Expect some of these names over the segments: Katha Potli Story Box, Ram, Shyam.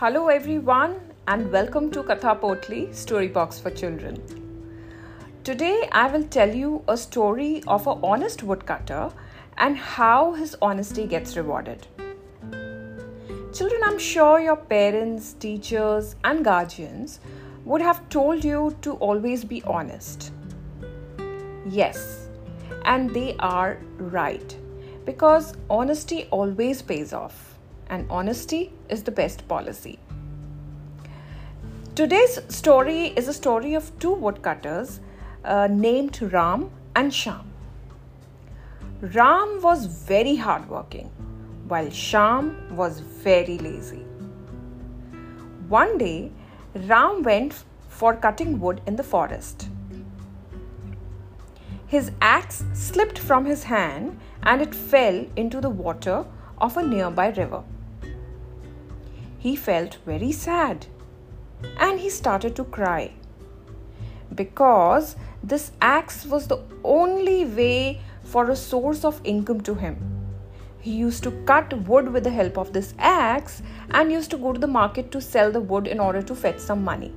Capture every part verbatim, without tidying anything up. Hello everyone and welcome to Katha Potli Story Box for Children. Today I will tell you a story of an honest woodcutter and how his honesty gets rewarded. Children, I'm sure your parents, teachers and guardians would have told you to always be honest. Yes, and they are right because honesty always pays off. And honesty is the best policy. Today's story is a story of two woodcutters uh, named Ram and Shyam. Ram was very hardworking, while Shyam was very lazy. One day, Ram went f- for cutting wood in the forest. His axe slipped from his hand and it fell into the water of a nearby river. He felt very sad and he started to cry because this axe was the only way for a source of income to him. He used to cut wood with the help of this axe and used to go to the market to sell the wood in order to fetch some money.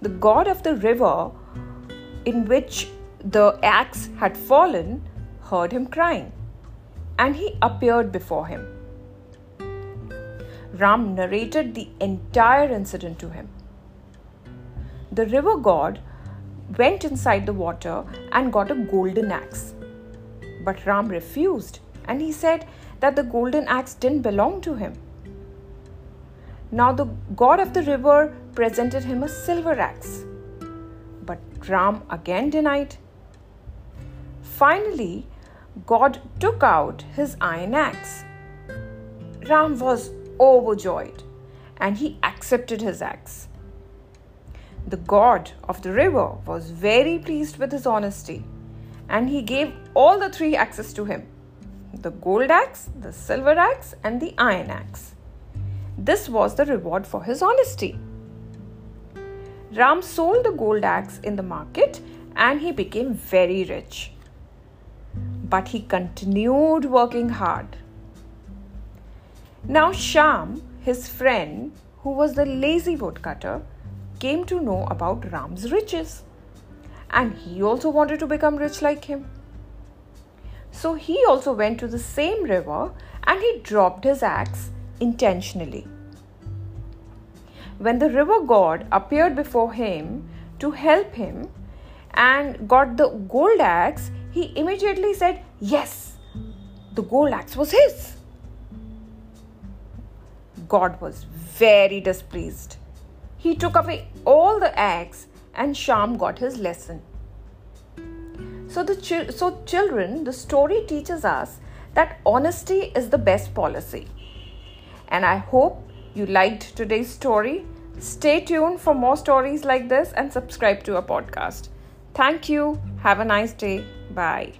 The god of the river in which the axe had fallen heard him crying and he appeared before him. Ram narrated the entire incident to him. The river god went inside the water and got a golden axe. But Ram refused and he said that the golden axe didn't belong to him. Now the god of the river presented him a silver axe. But Ram again denied. Finally, God took out his iron axe. Ram was overjoyed and he accepted his axe. The god of the river was very pleased with his honesty and he gave all the three axes to him, the gold axe, the silver axe and the iron axe. This was the reward for his honesty. Ram sold the gold axe in the market and he became very rich. But he continued working hard. Now Shyam, his friend, who was the lazy woodcutter, came to know about Ram's riches. And he also wanted to become rich like him. So he also went to the same river and he dropped his axe intentionally. When the river god appeared before him to help him and got the gold axe, he immediately said, yes, the gold axe was his. God was very displeased. He took away all the axe and Shyam got his lesson. So, the chi- so children, the story teaches us that honesty is the best policy. And I hope you liked today's story. Stay tuned for more stories like this and subscribe to our podcast. Thank you. Have a nice day. Bye.